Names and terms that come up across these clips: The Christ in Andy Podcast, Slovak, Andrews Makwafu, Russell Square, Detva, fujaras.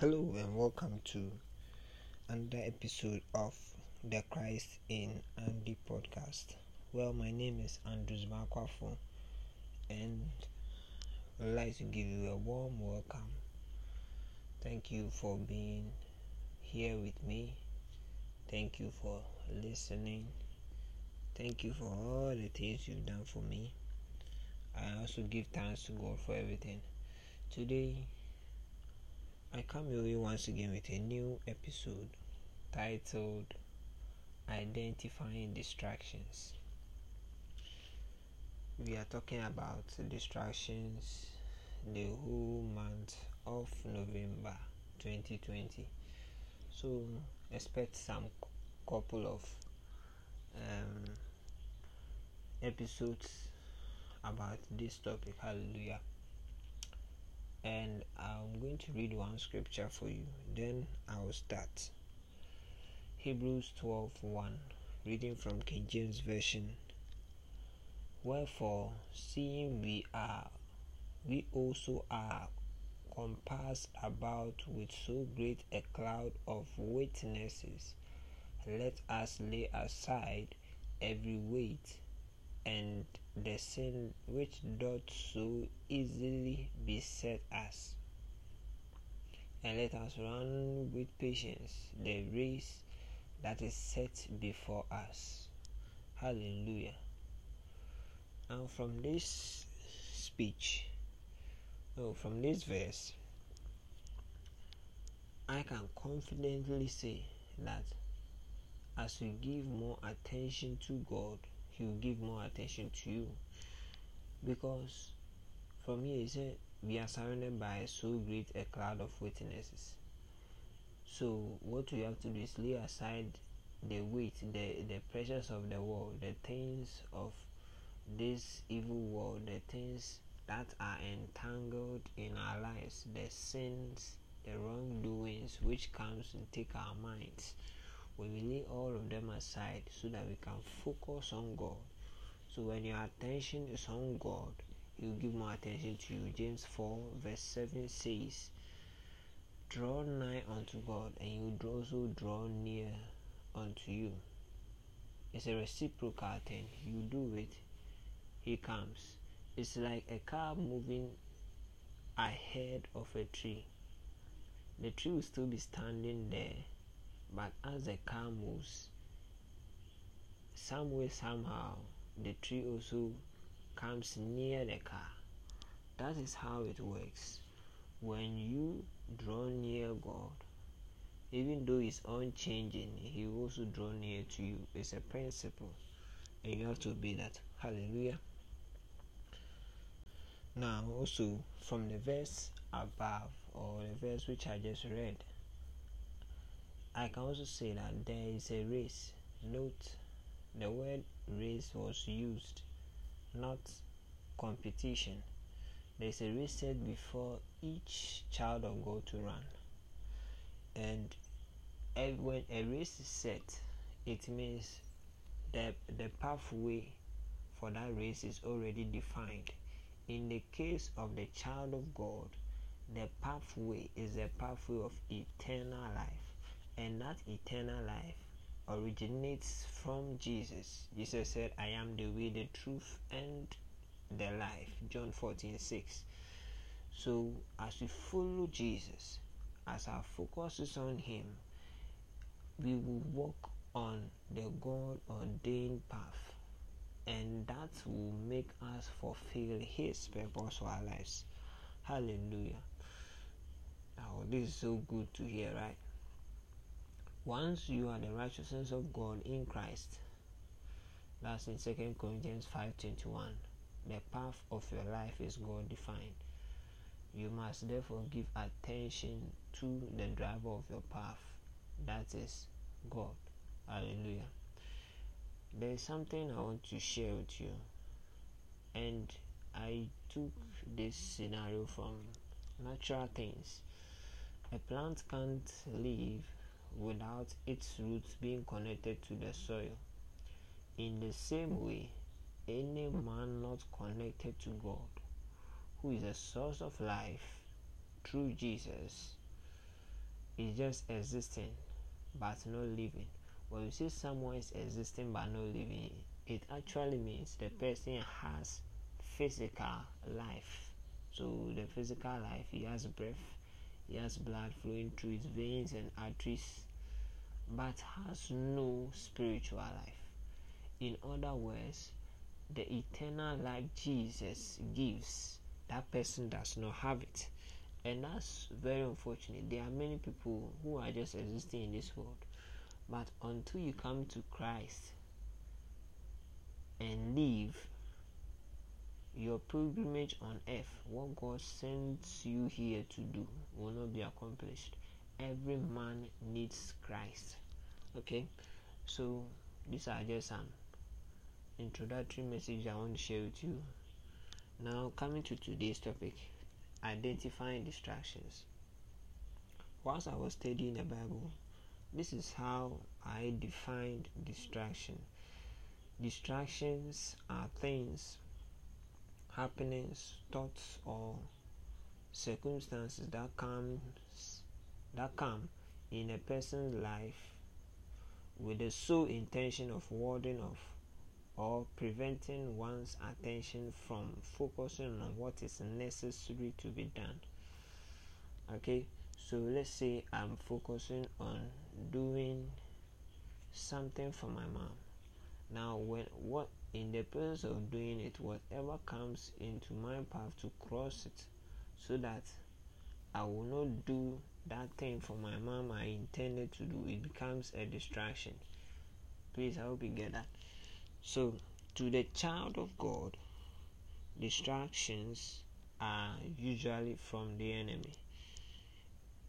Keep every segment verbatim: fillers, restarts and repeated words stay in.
Hello and welcome to another episode of The Christ in Andy Podcast. Well, my name is Andrews Makwafu and I'd like to give you a warm welcome. Thank you for being here with me. Thank you for listening. Thank you for all the things you've done for me. I also give thanks to God for everything. Today, I come your way once again with a new episode titled Identifying Distractions. We are talking about distractions the whole month of November twenty twenty. So expect some couple of um, episodes about this topic. Hallelujah. And I'm going to read one scripture for you. Then I'll start. Hebrews twelve one, reading from King James Version. Wherefore, seeing we are, we also are compassed about with so great a cloud of witnesses, let us lay aside every weight and the sin which doth so easily beset us, and let us run with patience the race that is set before us. Hallelujah. Now from this speech, oh, from this verse, I can confidently say that as we give more attention to God, He will give more attention to you, because from here He said we are surrounded by so great a cloud of witnesses. So what we have to do is lay aside the weight, the, the pressures of the world, the things of this evil world, the things that are entangled in our lives, the sins, the wrongdoings which comes and take our minds. We will lay all of them aside so that we can focus on God. So when your attention is on God, He will give more attention to you. James four verse seven says, draw nigh unto God, and He will also draw near unto you. It's a reciprocal thing. You do it, He comes. It's like a car moving ahead of a tree. The tree will still be standing there, but as the car moves, some way, somehow, the tree also comes near the car. That is how it works. When you draw near God, even though He's unchanging, He will also draw near to you. It's a principle, and you have to obey that. Hallelujah. Now, also, from the verse above, or the verse which I just read, I can also say that there is a race. Note, the word race was used, not competition. There is a race set before each child of God to run. And when a race is set, it means that the pathway for that race is already defined. In the case of the child of God, the pathway is the pathway of eternal life. And that eternal life originates from Jesus. Jesus said, I am the way, the truth, and the life. John fourteen six. So, as we follow Jesus, as our focus is on Him, we will walk on the God-ordained path. And that will make us fulfill His purpose for our lives. Hallelujah. Oh, this is so good to hear, right? Once you are the righteousness of God in Christ, that's in Second Corinthians five twenty-one, the path of your life is God defined. You must therefore give attention to the driver of your path, that is God. Hallelujah. There is something I want to share with you, and I took this scenario from natural things. A plant can't live without its roots being connected to the soil. In the same way, any man not connected to God, who is the source of life through Jesus, is just existing but not living. When you see someone is existing but not living, it actually means the person has physical life. So the physical life, he has breath, he has blood flowing through his veins and arteries, but has no spiritual life. In other words, the eternal life Jesus gives, that person does not have it. And that's very unfortunate. There are many people who are just existing in this world, but until you come to Christ and live your pilgrimage on earth, what God sends you here to do will not be accomplished. Every man needs Christ. Okay, so these are just some introductory messages I want to share with you. Now, coming to today's topic, identifying distractions. Whilst I was studying the Bible, this is how I defined distraction. Distractions are things, happenings, thoughts, or circumstances that comes that come in a person's life with the sole intention of warding off or preventing one's attention from focusing on what is necessary to be done. Okay, so let's say I'm focusing on doing something for my mom. Now, when what in the process of doing it, whatever comes into my path to cross it, so that I will not do that thing for my mom I intended to do, it becomes a distraction. Please, I hope you get that. So, to the child of God, distractions are usually from the enemy,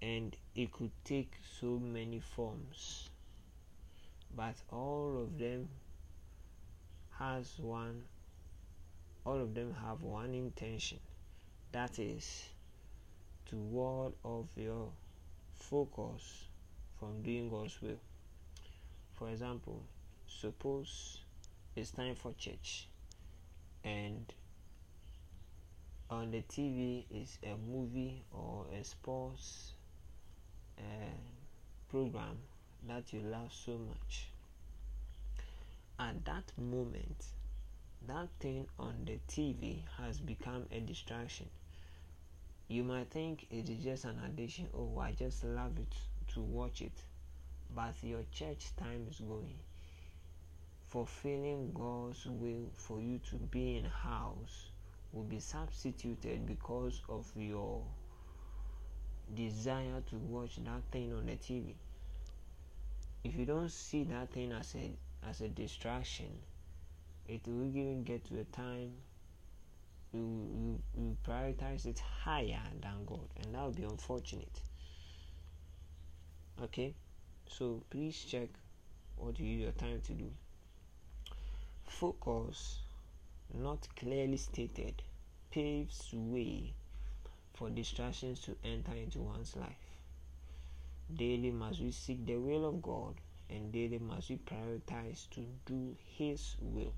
and it could take so many forms, but all of them has one, all of them have one intention, that is to ward off your focus from doing God's will. For example, suppose it's time for church, and on the T V is a movie or a sports uh, program that you love so much. At that moment, that thing on the T V has become a distraction. You might think it is just an addiction. Oh, I just love it to watch it, but your church time is going. Fulfilling God's will for you to be in house will be substituted because of your desire to watch that thing on the T V. If you don't see that thing as a as a distraction, it will even get to a time you, you, you prioritize it higher than God, and that will be unfortunate. Okay, so please check what you use your time to do. Focus, not clearly stated, paves way for distractions to enter into one's life. Daily must we seek the will of God, and daily must we prioritize to do His will.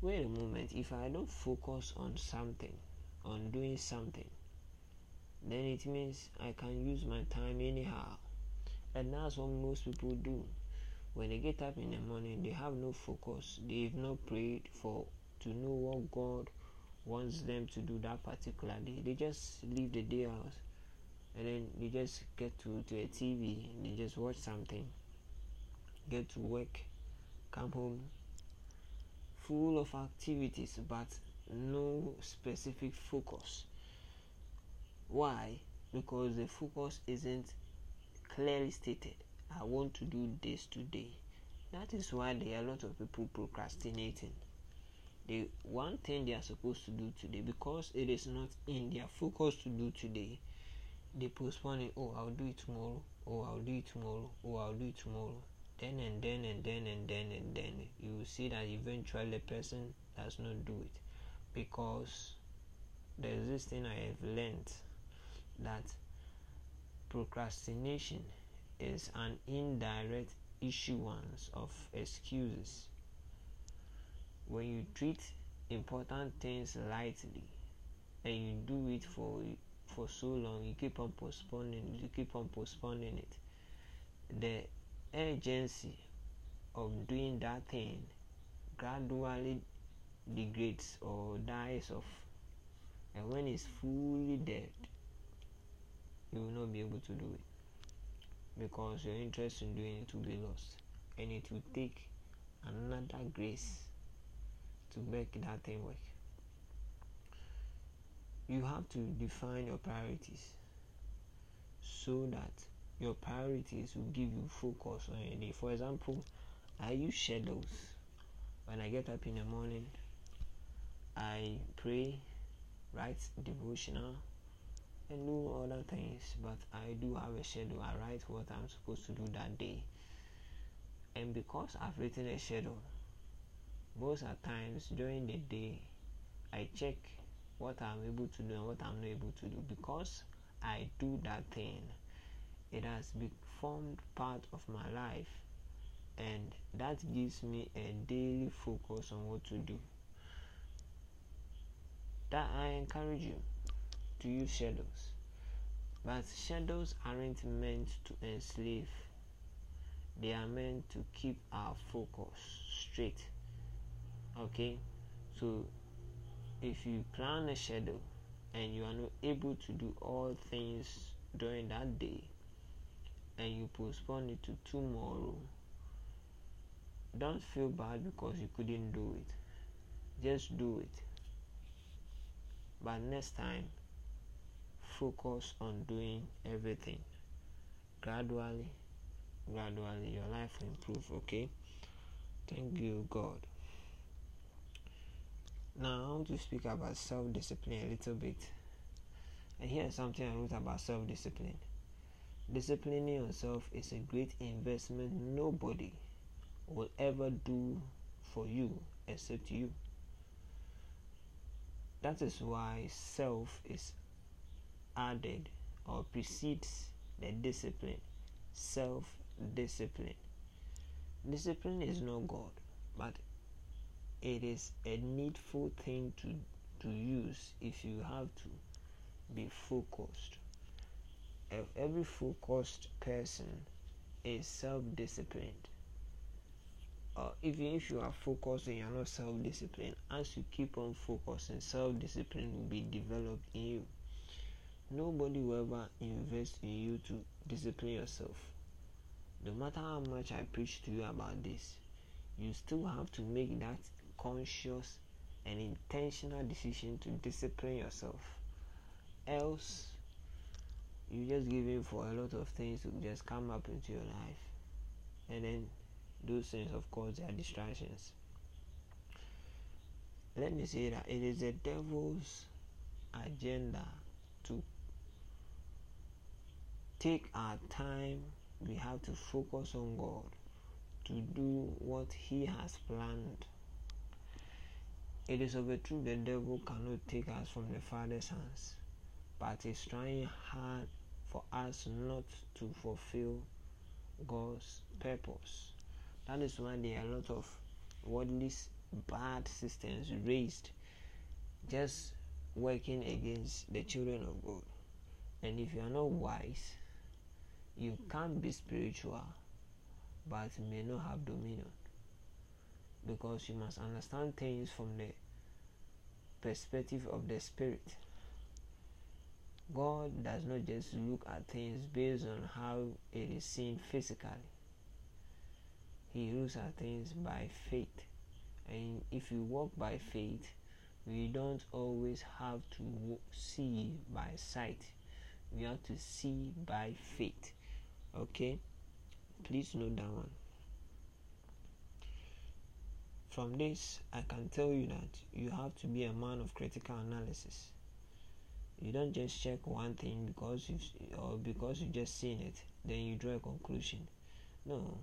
Wait a moment, if I don't focus on something, on doing something, then it means I can use my time anyhow. And that's what most people do. When they get up in the morning, they have no focus. They've not prayed for to know what God wants them to do that particular day. They just leave the day out, and then they just get to, to a T V, and they just watch something, get to work, come home, full of activities, but no specific focus. Why? Because the focus isn't clearly stated. I want to do this today. That is why there are a lot of people procrastinating. The one thing they are supposed to do today, because it is not in their focus to do today, they postpone it. Oh, I'll do it tomorrow. Oh, I'll do it tomorrow. Oh, I'll do it tomorrow. Then and then and then and then and then. You will see that eventually the person does not do it. Because there's this thing I have learned, that procrastination is an indirect issuance of excuses. When you treat important things lightly and you do it for for so long, you keep on postponing, you keep on postponing it. The urgency of doing that thing gradually degrades or dies off. And when it's fully dead, you will not be able to do it, because your interest in doing it will be lost, and it will take another grace to make that thing work. You have to define your priorities so that your priorities will give you focus on your day. For example, I use shadows. When I get up in the morning, I pray, write devotional, and do other things, but I do have a schedule. I write what I'm supposed to do that day. And because I've written a schedule, most of the times during the day, I check what I'm able to do and what I'm not able to do. Because I do that thing, it has formed part of my life, and that gives me a daily focus on what to do. That I encourage you to use shadows, but shadows aren't meant to enslave. They are meant to keep our focus straight. Okay, so if you plan a schedule and you are not able to do all things during that day, and you postpone it to tomorrow, don't feel bad because you couldn't do it. Just do it. But next time, focus on doing everything. Gradually, gradually, your life will improve, okay? Thank you, God. Now, I want to speak about self-discipline a little bit. And here's something I wrote about self-discipline. Disciplining yourself is a great investment nobody will ever do for you except you. That is why self is added or precedes the discipline. Self-discipline. Discipline is not God, but it is a needful thing to, to use if you have to be focused. Every focused person is self-disciplined. Or even if you are focused and you are not self-disciplined, as you keep on focusing, self-discipline will be developed in you. Nobody will ever invest in you to discipline yourself. No matter how much I preach to you about this, you still have to make that conscious and intentional decision to discipline yourself. Else, you just give in for a lot of things to just come up into your life. And then those things, of course, they are distractions. Let me say that it is the devil's agenda to take our time. We have to focus on God to do what He has planned. It is of a truth the devil cannot take us from the Father's hands, but he's trying hard for us not to fulfill God's purpose. That is why there are a lot of worldly bad systems raised, just working against the children of God. And if you are not wise, you can be spiritual, but may not have dominion. Because you must understand things from the perspective of the Spirit. God does not just look at things based on how it is seen physically. He looks at things by faith. And if you walk by faith, we don't always have to see by sight. We have to see by faith. Okay? Please note that one. From this, I can tell you that you have to be a man of critical analysis. You don't just check one thing because you've, or because you've just seen it, then you draw a conclusion. No.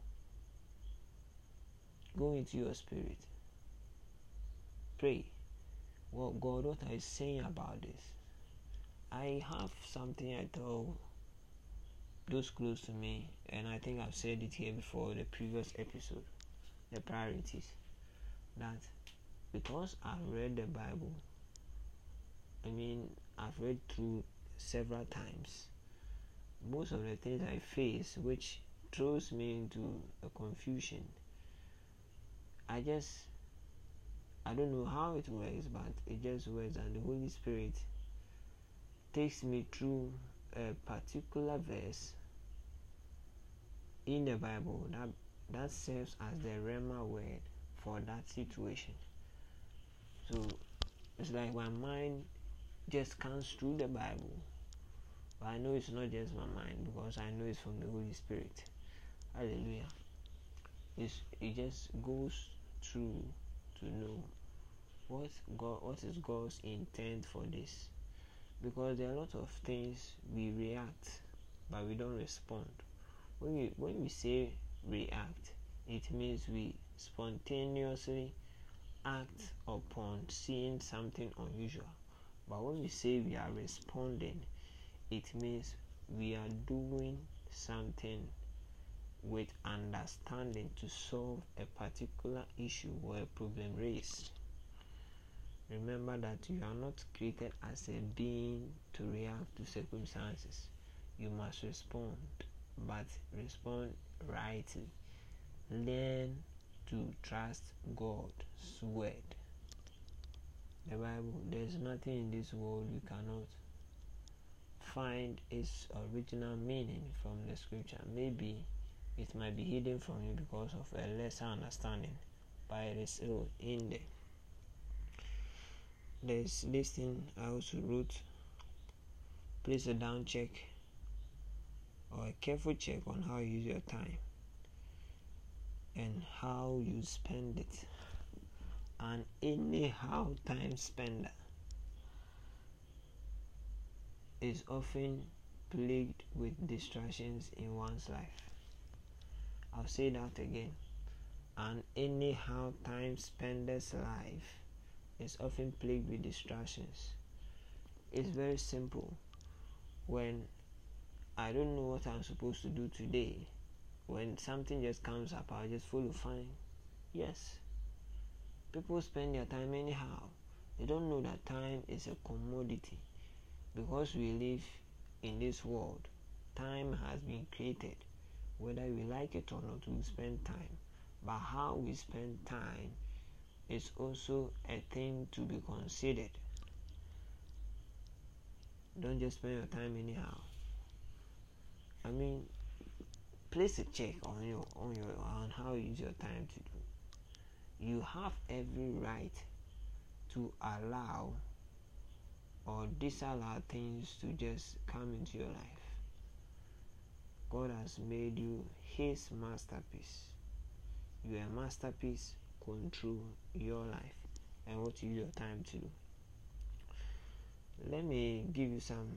Go into your spirit. Pray. Well, God, what are you saying about this? I have something I told those close to me, and I think I've said it here before in the previous episode, the priorities, that because I've read the Bible, I mean, I've read through several times. Most of the things I face, which throws me into a confusion, I just, I don't know how it works, but it just works, and the Holy Spirit takes me through a particular verse in the Bible that, that serves as the Rhema word for that situation. So it's like my mind just scans through the Bible. But I know it's not just my mind, because I know it's from the Holy Spirit. Hallelujah. It's, it just goes through to know what God, what is God's intent for this. Because there are a lot of things we react, but we don't respond. When we, when we say react, it means we spontaneously act upon seeing something unusual. But when we say we are responding, it means we are doing something with understanding to solve a particular issue or a problem raised. Remember that you are not created as a being to react to circumstances. You must respond, but respond rightly. Learn to trust God's word. The Bible, there's nothing in this world you cannot find its original meaning from the scripture. Maybe it might be hidden from you because of a lesser understanding, but it is still in there. There's this thing I also wrote: place a down check or a careful check on how you use your time and how you spend it, and anyhow time spender is often plagued with distractions in one's life. I'll say that again. An anyhow time spender's life is often plagued with distractions. It's very simple. When I don't know what I'm supposed to do today, when something just comes up, I'll just follow fine. Yes. People spend their time anyhow. They don't know that time is a commodity. Because we live in this world, time has been created. Whether we like it or not, we spend time. But how we spend time is also a thing to be considered. Don't just spend your time anyhow. I mean, place a check on your on your on how you use your time to do. You have every right to allow or disallow things to just come into your life. God has made you His masterpiece. You are a masterpiece. Control your life and what you use your time to do. Let me give you some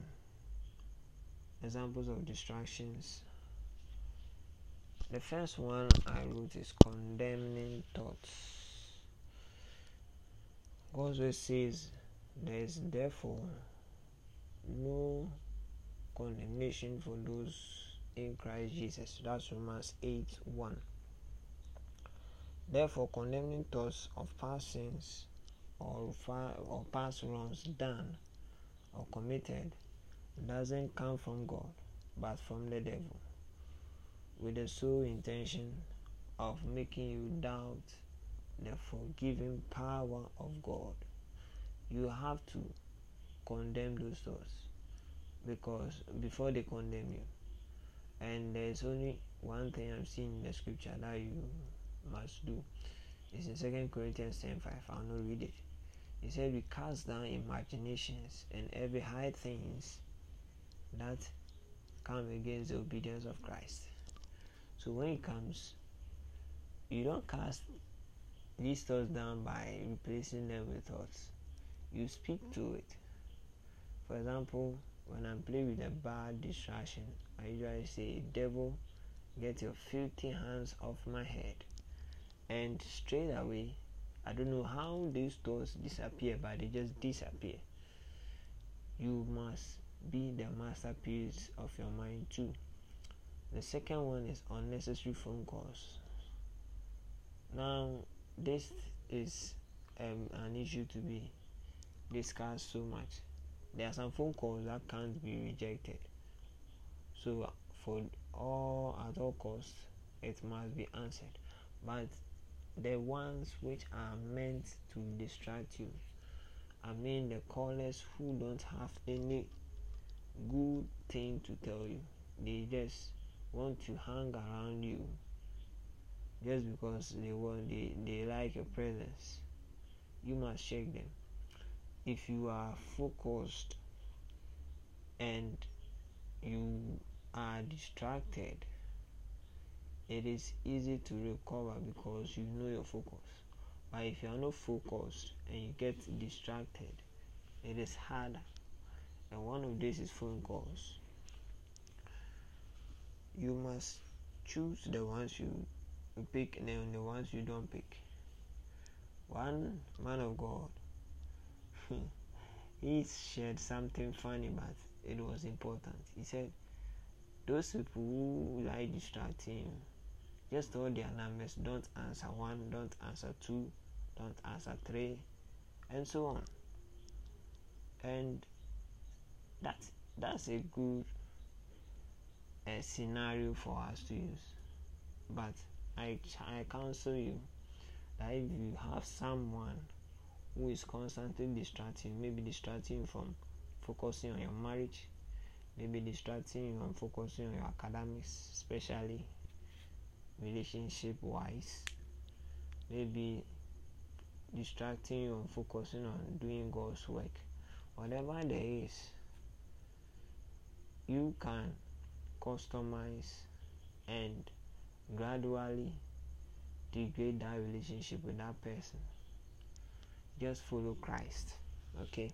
examples of distractions. The first one I wrote is condemning thoughts. God's word says, "There is therefore no condemnation for those in Christ Jesus." That's Romans eight one. Therefore, condemning thoughts of past sins or, far, or past wrongs done or committed doesn't come from God, but from the devil, with the sole intention of making you doubt the forgiving power of God. You have to condemn those thoughts because before they condemn you. And there's only one thing I've seen in the scripture that you must do. It's in Second Corinthians ten five. I'll not read it. It said, "We cast down imaginations and every high things that come against the obedience of Christ." So when it comes, you don't cast these thoughts down by replacing them with thoughts. You speak to it. For example, when I'm playing with a bad distraction, I usually say, "Devil, get your filthy hands off my head." And straight away, I don't know how these thoughts disappear, but they just disappear. You must be the masterpiece of your mind too. The second one is unnecessary phone calls. Now, this is um, an issue to be discussed so much. there are some phone calls that can't be rejected. So for all at all costs, it must be answered. But the ones which are meant to distract you, I mean the callers who don't have any good thing to tell you, they just want to hang around you just because they want they, they like your presence. You must check them. If you are focused and you are distracted, it is easy to recover because you know your focus. But if you are not focused and you get distracted, it is harder. And one of these is phone calls. You must choose the ones you pick and the ones you don't pick. One man of God, he shared something funny, but it was important. He said, those people who like distracting, just all their numbers, don't answer one, don't answer two, don't answer three, and so on. And that that's a good uh, scenario for us to use. But I I counsel you that if you have someone who is constantly distracting, maybe distracting from focusing on your marriage, maybe distracting you from focusing on your academics, especially relationship-wise, maybe distracting you and focusing on doing God's work, whatever there is, you can customize and gradually degrade that relationship with that person. Just follow Christ, okay?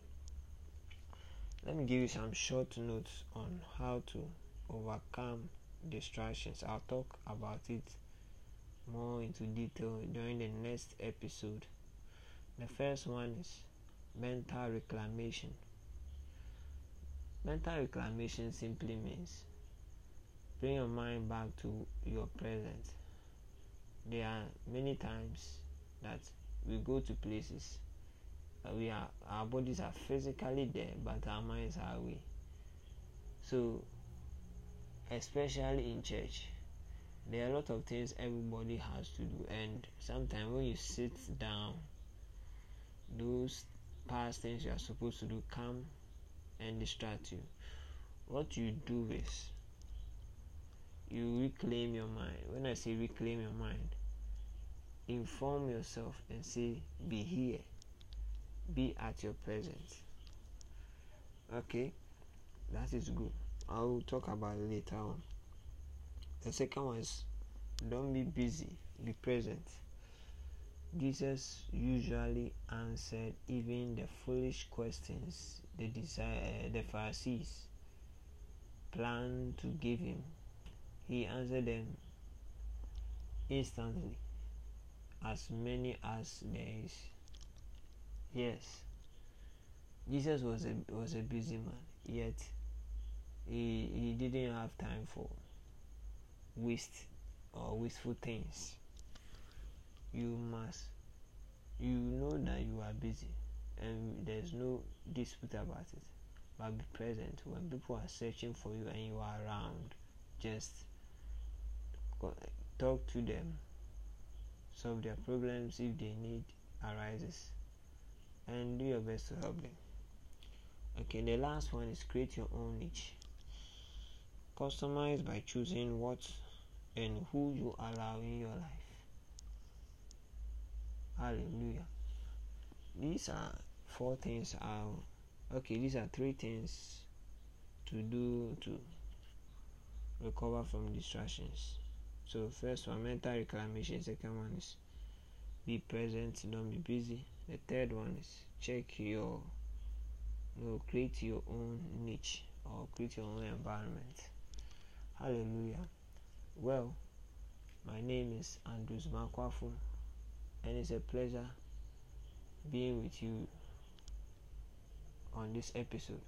Let me give you some short notes on how to overcome distractions. I'll talk about it more into detail during the next episode. The first one is mental reclamation. Mental reclamation simply means bring your mind back to your present. There are many times that we go to places that we are, our bodies are physically there, but our minds are away. So especially in church, there are a lot of things everybody has to do, and sometimes when you sit down, those past things you are supposed to do come and distract you. What you do is you reclaim your mind. When I say reclaim your mind, inform yourself and say, be here, be at your presence. Okay, that is good. I will talk about it later on. The second one is, don't be busy, be present. Jesus usually answered even the foolish questions the desire, the Pharisees planned to give him. He answered them instantly, as many as there is. Yes, Jesus was a was a busy man, yet He, he didn't have time for waste or wasteful things. You must, you know that you are busy and there's no dispute about it, but be present. When people are searching for you and you are around, just talk to them, solve their problems if they need arises, and do your best to help them. Okay, the last one is create your own niche. Customize by choosing what and who you allow in your life. Hallelujah. These are four things. I'll, okay, these are three things to do to recover from distractions. So first one, mental reclamation. Second one is be present, don't be busy. The third one is check your, no, create your own niche or create your own environment. Hallelujah. Well, my name is Andrews Makwafu, and it's a pleasure being with you on this episode.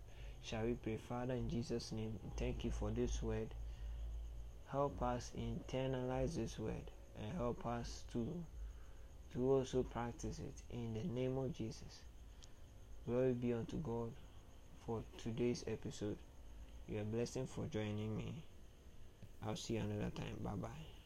Shall we pray? Father, in Jesus' name, thank you for this word. Help us internalize this word and help us to, to also practice it in the name of Jesus. Glory be unto God for today's episode. You are blessed for joining me. I'll see you another time. Bye bye.